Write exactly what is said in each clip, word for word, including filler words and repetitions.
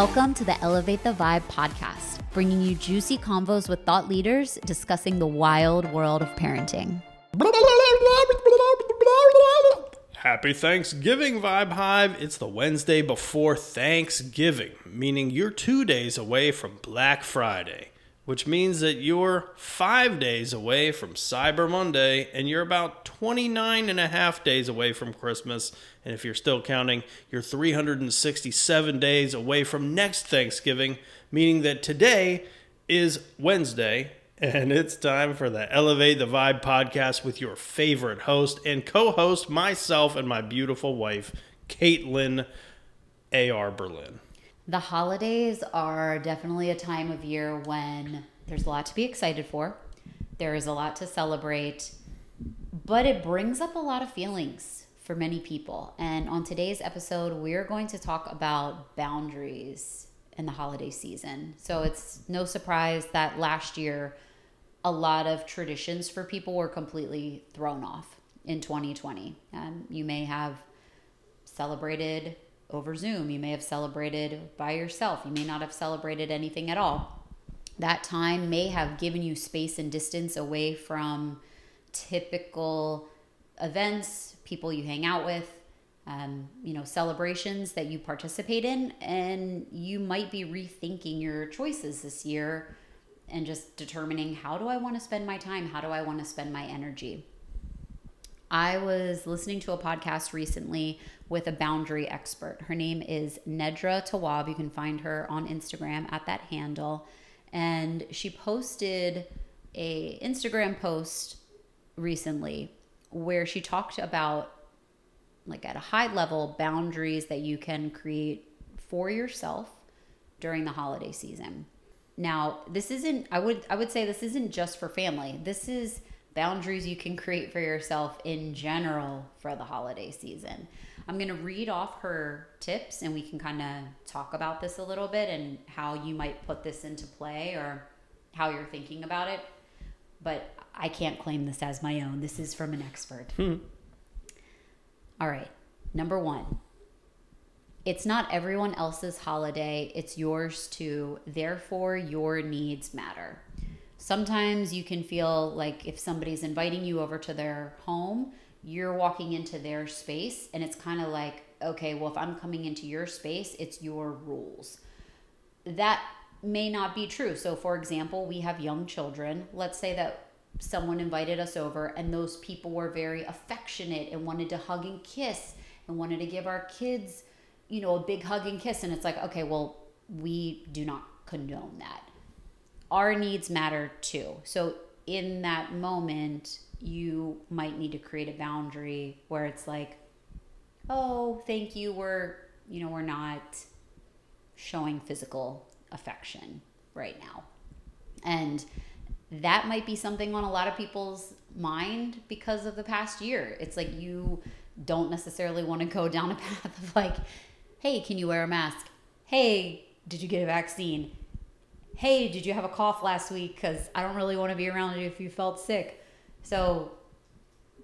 Welcome to the Elevate the Vibe podcast, bringing you juicy convos with thought leaders discussing the wild world of parenting. Happy Thanksgiving, Vibe Hive. It's the Wednesday before Thanksgiving, meaning you're two days away from Black Friday, which means that you're five days away from Cyber Monday, and you're about twenty-nine and a half days away from Christmas. And if you're still counting, you're three hundred sixty-seven days away from next Thanksgiving, meaning that today is Wednesday, and it's time for the Elevate the Vibe podcast with your favorite host and co-host, myself and my beautiful wife, Caitlin A R. Berlin. The holidays are definitely a time of year when there's a lot to be excited for. There is a lot to celebrate, but it brings up a lot of feelings for many people. And on today's episode, we're going to talk about boundaries in the holiday season. So it's no surprise that last year, a lot of traditions for people were completely thrown off in twenty twenty. Um, you may have celebrated over Zoom, you may have celebrated by yourself, you may not have celebrated anything at all. That time may have given you space and distance away from typical events, people you hang out with, um, you know, celebrations that you participate in, and you might be rethinking your choices this year and just determining, how do I want to spend my time? How do I want to spend my energy? I was listening to a podcast recently with a boundary expert. Her name is Nedra Tawwab. You can find her on Instagram at that handle. And she posted a Instagram post recently where she talked about, like, at a high level, boundaries that you can create for yourself during the holiday season. Now, this isn't, I would, I would say this isn't just for family. This is boundaries you can create for yourself in general for the holiday season. I'm going to read off her tips and we can kind of talk about this a little bit and how you might put this into play or how you're thinking about it. But I can't claim this as my own. This is from an expert. Hmm. All right. Number one, it's not everyone else's holiday. It's yours too. Therefore, your needs matter. Sometimes you can feel like if somebody's inviting you over to their home, you're walking into their space, and it's kind of like, okay, well, if I'm coming into your space, it's your rules. That may not be true. So for example, we have young children. Let's say that someone invited us over and those people were very affectionate and wanted to hug and kiss and wanted to give our kids, you know, a big hug and kiss. And it's like, okay, well, we do not condone that. Our needs matter too. So in that moment, you might need to create a boundary where it's like, oh, thank you. We're, you know, we're not showing physical affection right now. And that might be something on a lot of people's mind because of the past year. It's like, you don't necessarily want to go down a path of like, hey, can you wear a mask? Hey, did you get a vaccine? Hey, did you have a cough last week? Because I don't really want to be around you if you felt sick. So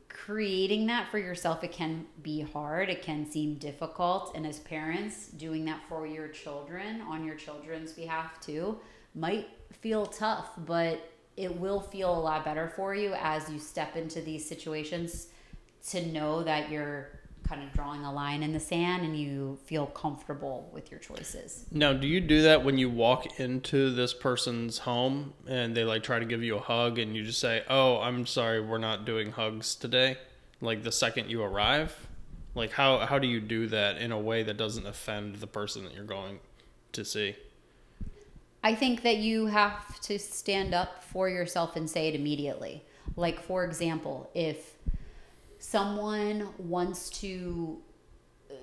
creating that for yourself, it can be hard. It can seem difficult. And as parents, doing that for your children, on your children's behalf too, might feel tough, but it will feel a lot better for you as you step into these situations to know that you're kind of drawing a line in the sand and you feel comfortable with your choices. Now, do you do that when you walk into this person's home and they like try to give you a hug and you just say, oh, I'm sorry, we're not doing hugs today? Like the second you arrive? Like how, how do you do that in a way that doesn't offend the person that you're going to see? I think that you have to stand up for yourself and say it immediately. Like, for example, if someone wants to,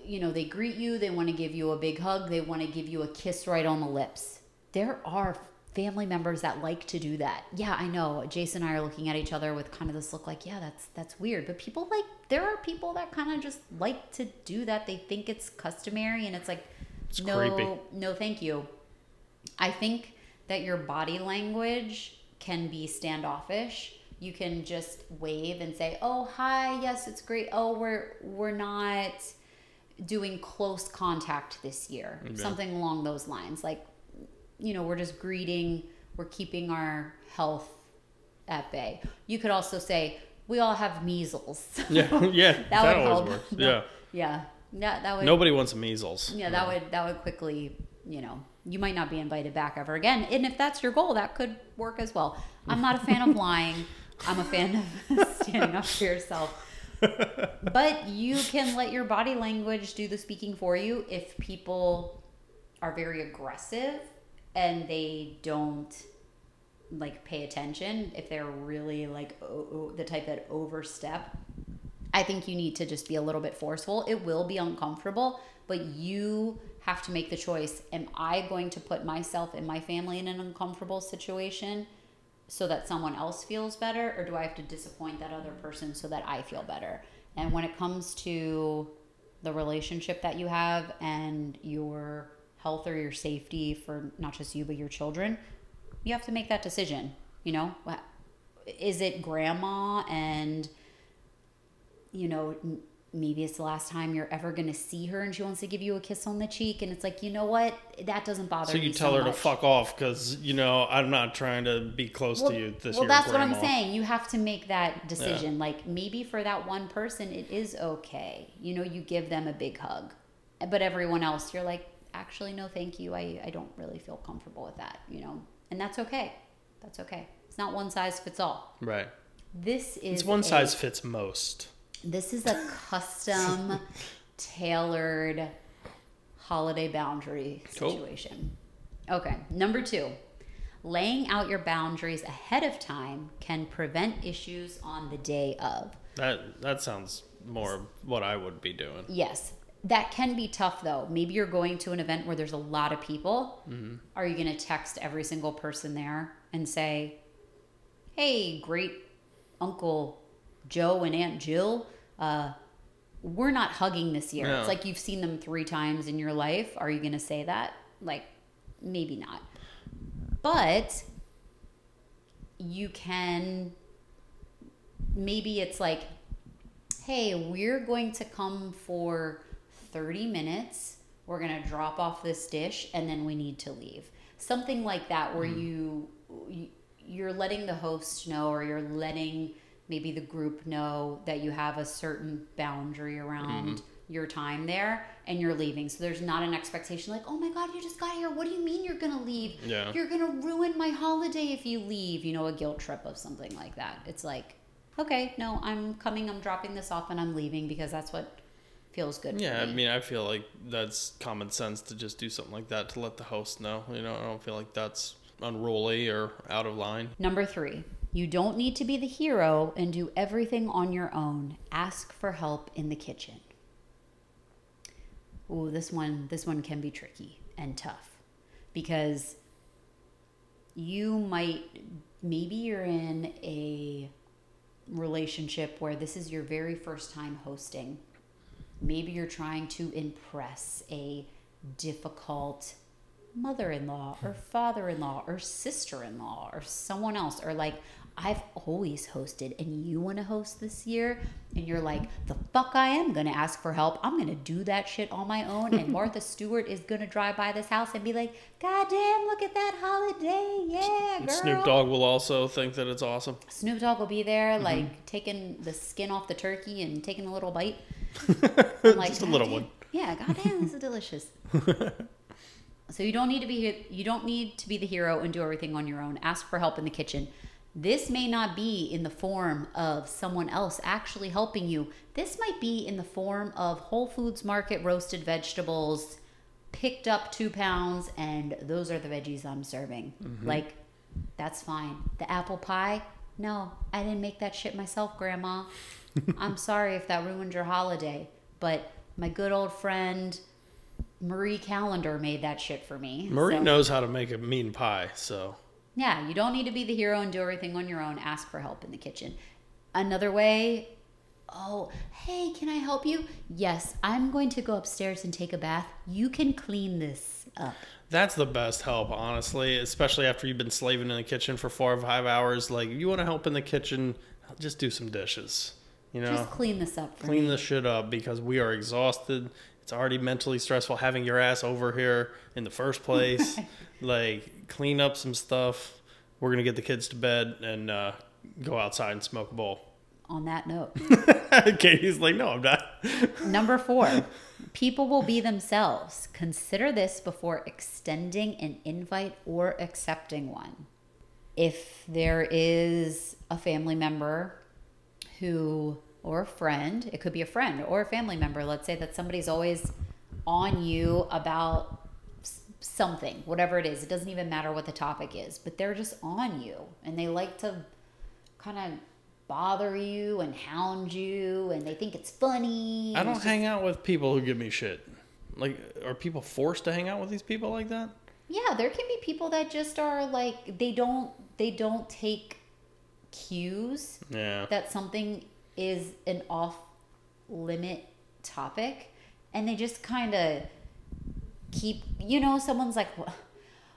you know, they greet you, they want to give you a big hug, they want to give you a kiss right on the lips. There are family members that like to do that. Yeah, I know. Jason and I are looking at each other with kind of this look like, yeah, that's that's weird. But people like, there are people that kind of just like to do that. They think it's customary and it's like, it's no, creepy. No, thank you. I think that your body language can be standoffish. You can just wave and say, oh, hi, yes, it's great. Oh, we're we're not, doing close contact this year, yeah. something along those lines. Like, you know, we're just greeting, we're keeping our health at bay. You could also say, we all have measles. Yeah, yeah, that, that would always help. Works. Yeah, yeah, that, that would. Nobody wants measles. Yeah, that yeah. would that would quickly, you know, you might not be invited back ever again. And if that's your goal, that could work as well. I'm not a fan of lying. I'm a fan of standing up for yourself. But you can let your body language do the speaking for you if people are very aggressive and they don't like pay attention, if they're really like oh, oh, the type that overstep. I think you need to just be a little bit forceful. It will be uncomfortable, but you have to make the choice. Am I going to put myself and my family in an uncomfortable situation so that someone else feels better, or do I have to disappoint that other person so that I feel better? And when it comes to the relationship that you have and your health or your safety for not just you but your children, you have to make that decision. You know, is it grandma and, you know, maybe it's the last time you're ever going to see her and she wants to give you a kiss on the cheek, and it's like, you know what, that doesn't bother me so much. So you tell her to fuck off because, you know, I'm not trying to be close to you this year. Well, that's what I'm saying. You have to make that decision. Yeah. Like, maybe for that one person, it is okay. You know, you give them a big hug. But everyone else, you're like, actually, no, thank you. I, I don't really feel comfortable with that, you know. And that's okay. That's okay. It's not one size fits all. Right. This is... It's one a, size fits most. This is a custom, tailored holiday boundary situation. Cool. Okay. Number two, laying out your boundaries ahead of time can prevent issues on the day of. That that sounds more what I would be doing. Yes. That can be tough, though. Maybe you're going to an event where there's a lot of people. Mm-hmm. Are you going to text every single person there and say, hey, great Uncle Joe and Aunt Jill, uh, we're not hugging this year. No. It's like you've seen them three times in your life. Are you going to say that? Like, maybe not. But you can, maybe it's like, hey, we're going to come for thirty minutes. We're going to drop off this dish and then we need to leave. Something like that where mm. you, you're letting the host know, or you're letting maybe the group know that you have a certain boundary around mm. your time there and you're leaving. So there's not an expectation like, oh my God, you just got here. What do you mean you're going to leave? Yeah. You're going to ruin my holiday if you leave. You know, a guilt trip of something like that. It's like, okay, no, I'm coming, I'm dropping this off and I'm leaving because that's what feels good yeah, for me. Yeah, I mean, I feel like that's common sense to just do something like that to let the host know. You know, I don't feel like that's unruly or out of line. Number three, you don't need to be the hero and do everything on your own. Ask for help in the kitchen. Ooh, this one, this one can be tricky and tough because you might, maybe you're in a relationship where this is your very first time hosting. Maybe you're trying to impress a difficult mother-in-law or father-in-law or sister-in-law or someone else, or like, I've always hosted and you want to host this year, and you're like, the fuck I am gonna ask for help. I'm gonna do that shit on my own, and Martha Stewart is gonna drive by this house and be like, god damn, look at that holiday, yeah, girl. Snoop Dogg will also think that it's awesome. Snoop Dogg will be there, mm-hmm. like taking the skin off the turkey and taking a little bite. I'm like, just a little damn. One. Yeah, god damn, this is delicious. So you don't need to be you don't need to be the hero and do everything on your own. Ask for help in the kitchen. This may not be in the form of someone else actually helping you. This might be in the form of Whole Foods Market roasted vegetables, picked up two pounds, and those are the veggies I'm serving. Mm-hmm. Like, that's fine. The apple pie? No, I didn't make that shit myself, Grandma. I'm sorry if that ruined your holiday, but my good old friend Marie Callender made that shit for me. Marie so. knows how to make a mean pie, so... Yeah, you don't need to be the hero and do everything on your own. Ask for help in the kitchen. Another way, oh, hey, can I help you? Yes, I'm going to go upstairs and take a bath. You can clean this up. That's the best help, honestly, especially after you've been slaving in the kitchen for four or five hours. Like, you want to help in the kitchen, just do some dishes. You know, just clean this up for me. Clean this shit up because we are exhausted. It's already mentally stressful having your ass over here in the first place. Like, clean up some stuff. We're going to get the kids to bed and uh, go outside and smoke a bowl. On that note. Katie's like, no, I'm not. Number four, people will be themselves. Consider this before extending an invite or accepting one. If there is a family member who, or a friend, it could be a friend or a family member. Let's say that somebody's always on you about something, whatever it is. It doesn't even matter what the topic is, but they're just on you and they like to kind of bother you and hound you and they think it's funny. I don't just... hang out with people who give me shit. Like, are people forced to hang out with these people like that? Yeah, there can be people that just are like, they don't they don't take cues yeah. that something is an off-limit topic and they just kind of keep, you know, someone's like,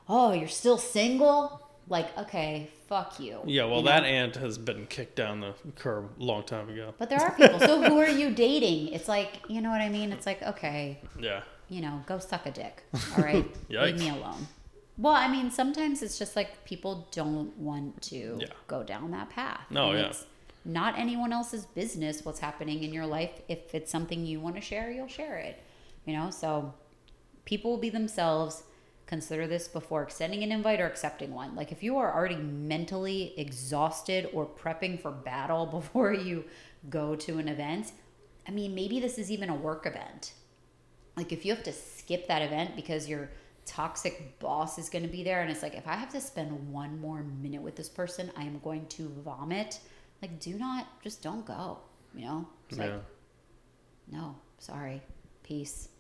oh, you're still single? Like, okay, fuck you. Yeah, well, you know? That aunt has been kicked down the curb a long time ago. But there are people. So who are you dating? It's like, you know what I mean? It's like, okay. Yeah. You know, go suck a dick. All right? Leave me alone. Well, I mean, sometimes it's just like people don't want to yeah. go down that path. No, and yeah. It's not anyone else's business what's happening in your life. If it's something you want to share, you'll share it. You know, so people will be themselves. Consider this before extending an invite or accepting one. Like, if you are already mentally exhausted or prepping for battle before you go to an event, I mean, maybe this is even a work event. Like, if you have to skip that event because your toxic boss is going to be there and it's like, if I have to spend one more minute with this person, I am going to vomit. Like, do not, just don't go, you know? It's yeah. like, no, sorry, peace.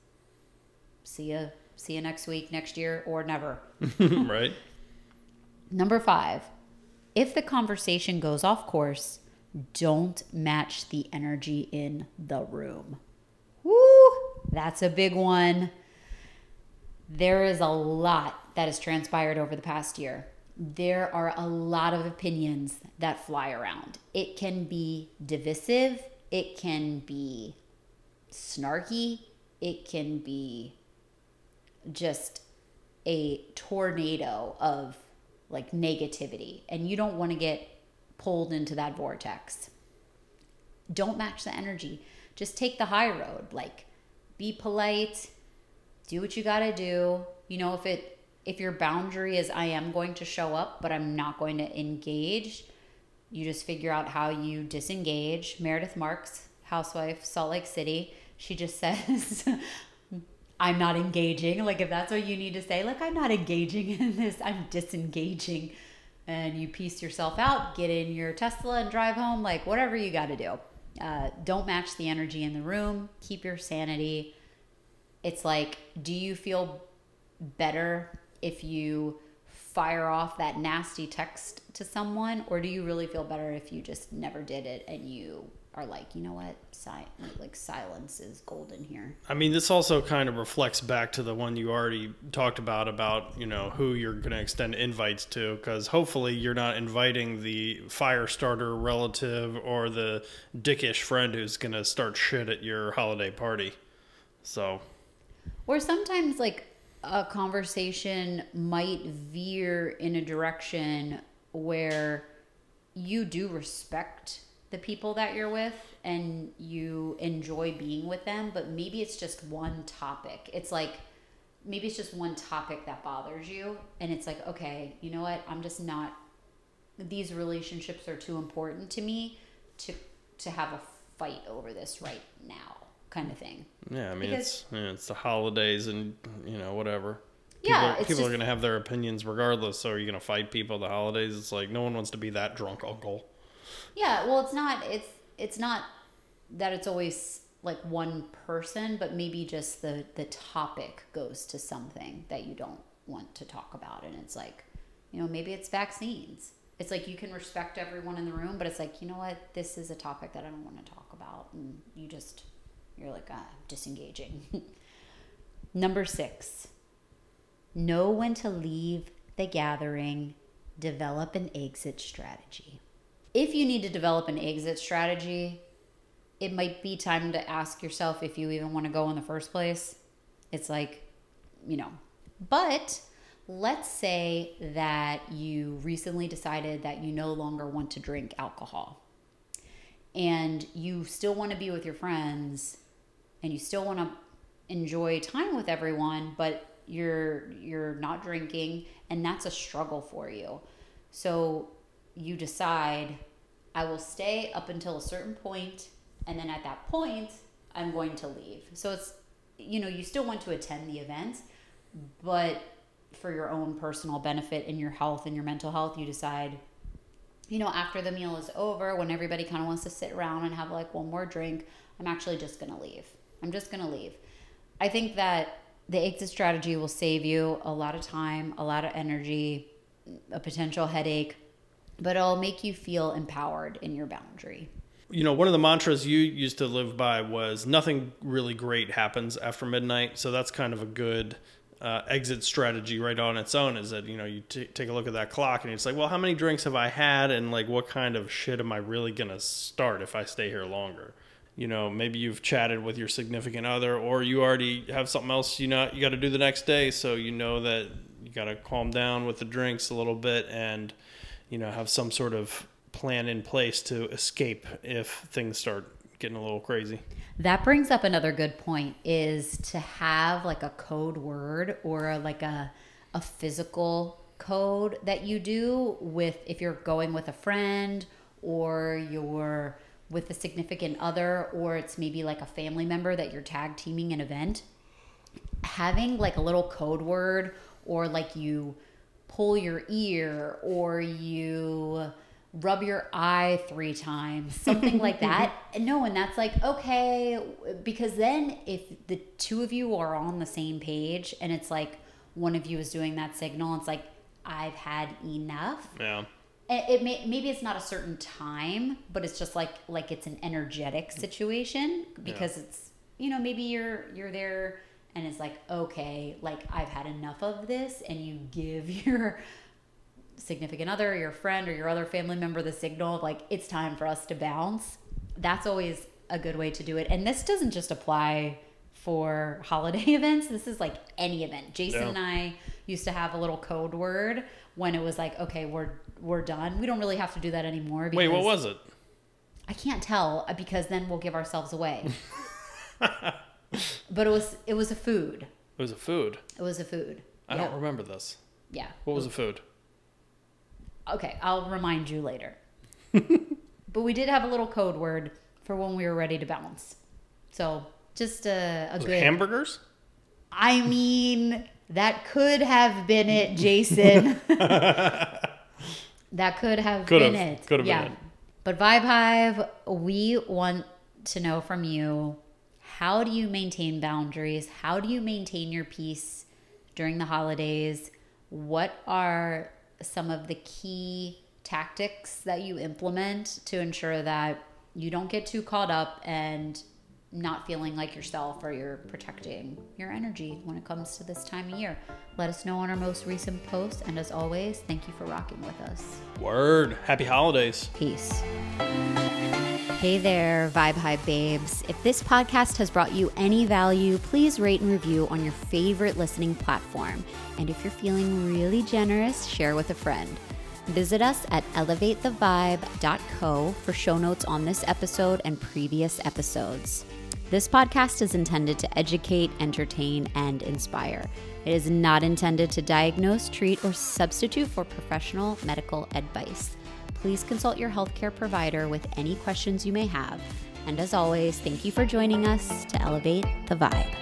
See ya. See you next week, next year, or never. Right. Number five, if the conversation goes off course, don't match the energy in the room. Woo! That's a big one. There is a lot that has transpired over the past year. There are a lot of opinions that fly around. It can be divisive. It can be snarky. It can be just a tornado of like negativity, and you don't want to get pulled into that vortex. Don't match the energy. Just take the high road. Like, be polite, do what you gotta do. You know, if it if your boundary is I am going to show up, but I'm not going to engage, you just figure out how you disengage. Meredith Marks, housewife, Salt Lake City, she just says, I'm not engaging. Like, if that's what you need to say, like, I'm not engaging in this, I'm disengaging. And you piece yourself out, get in your Tesla and drive home, like, whatever you got to do. Uh, don't match the energy in the room. Keep your sanity. It's like, do you feel better if you fire off that nasty text to someone, or do you really feel better if you just never did it and you are like, you know what, Sil- like silence is golden here. I mean, this also kind of reflects back to the one you already talked about, about, you know, who you're going to extend invites to, because hopefully you're not inviting the fire starter relative or the dickish friend who's going to start shit at your holiday party. So, or sometimes like a conversation might veer in a direction where you do respect the people that you're with and you enjoy being with them, but maybe it's just one topic. It's like, maybe it's just one topic that bothers you. And it's like, okay, you know what? I'm just not, these relationships are too important to me to, to have a fight over this right now kind of thing. Yeah. I mean, because, it's, you know, it's the holidays and, you know, whatever. People yeah, are, people just, are going to have their opinions regardless. So are you going to fight people the holidays? It's like, no one wants to be that drunk uncle. Yeah, well, it's not it's it's not that it's always like one person, but maybe just the, the topic goes to something that you don't want to talk about. And it's like, you know, maybe it's vaccines. It's like, you can respect everyone in the room, but it's like, you know what, this is a topic that I don't want to talk about. And you just, you're like, ah, disengaging. Number six, know when to leave the gathering, develop an exit strategy. If you need to develop an exit strategy, it might be time to ask yourself if you even want to go in the first place. It's like, you know, but let's say that you recently decided that you no longer want to drink alcohol and you still want to be with your friends and you still want to enjoy time with everyone, but you're you're not drinking, and that's a struggle for you. So you decide, I will stay up until a certain point, and then at that point, I'm going to leave. So it's, you know, you still want to attend the events, but for your own personal benefit and your health and your mental health, you decide, you know, after the meal is over, when everybody kind of wants to sit around and have like one more drink, I'm actually just going to leave. I'm just going to leave. I think that the exit strategy will save you a lot of time, a lot of energy, a potential headache, but it'll make you feel empowered in your boundary. You know, one of the mantras you used to live by was nothing really great happens after midnight. So that's kind of a good uh, exit strategy right on its own, is that, you know, you t- take a look at that clock and it's like, well, how many drinks have I had? And like, what kind of shit am I really going to start if I stay here longer? You know, maybe you've chatted with your significant other, or you already have something else, you know, you got to do the next day. So you know that you got to calm down with the drinks a little bit and, you know, have some sort of plan in place to escape if things start getting a little crazy. That brings up another good point, is to have like a code word or a, like a, a physical code that you do with, if you're going with a friend or you're with a significant other, or it's maybe like a family member that you're tag teaming an event, having like a little code word, or like you pull your ear or you rub your eye three times, something like that. No, and that's like, okay, because then if the two of you are on the same page and it's like one of you is doing that signal, it's like, I've had enough. Yeah. It may, maybe it's not a certain time, but it's just like, like it's an energetic situation, because yeah. it's, you know, maybe you're, you're there and it's like, okay, like I've had enough of this, and you give your significant other, your friend, or your other family member the signal of like, it's time for us to bounce. That's always a good way to do it. And this doesn't just apply for holiday events. This is like any event. Jason yeah. and I used to have a little code word when it was like, okay, we're, we're done. We don't really have to do that anymore. Wait, what was it? I can't tell, because then we'll give ourselves away. But it was, it was a food. It was a food. It was a food. I yeah. don't remember this. Yeah. What was the food? Okay. I'll remind you later. But we did have a little code word for when we were ready to bounce. So just a, a was good. It hamburgers? I mean, that could have been it, Jason. That could have could been have, it. Could have yeah. been it. But Vibe Hive, we want to know from you, how do you maintain boundaries? How do you maintain your peace during the holidays? What are some of the key tactics that you implement to ensure that you don't get too caught up and not feeling like yourself, or you're protecting your energy when it comes to this time of year? Let us know on our most recent post. And as always, thank you for rocking with us. Word. Happy holidays. Peace. Hey there, Vibe Hive babes. If this podcast has brought you any value, please rate and review on your favorite listening platform. And if you're feeling really generous, share with a friend. Visit us at elevate the vibe dot co for show notes on this episode and previous episodes. This podcast is intended to educate, entertain, and inspire. It is not intended to diagnose, treat, or substitute for professional medical advice. Please consult your healthcare provider with any questions you may have. And as always, thank you for joining us to Elevate the Vibe.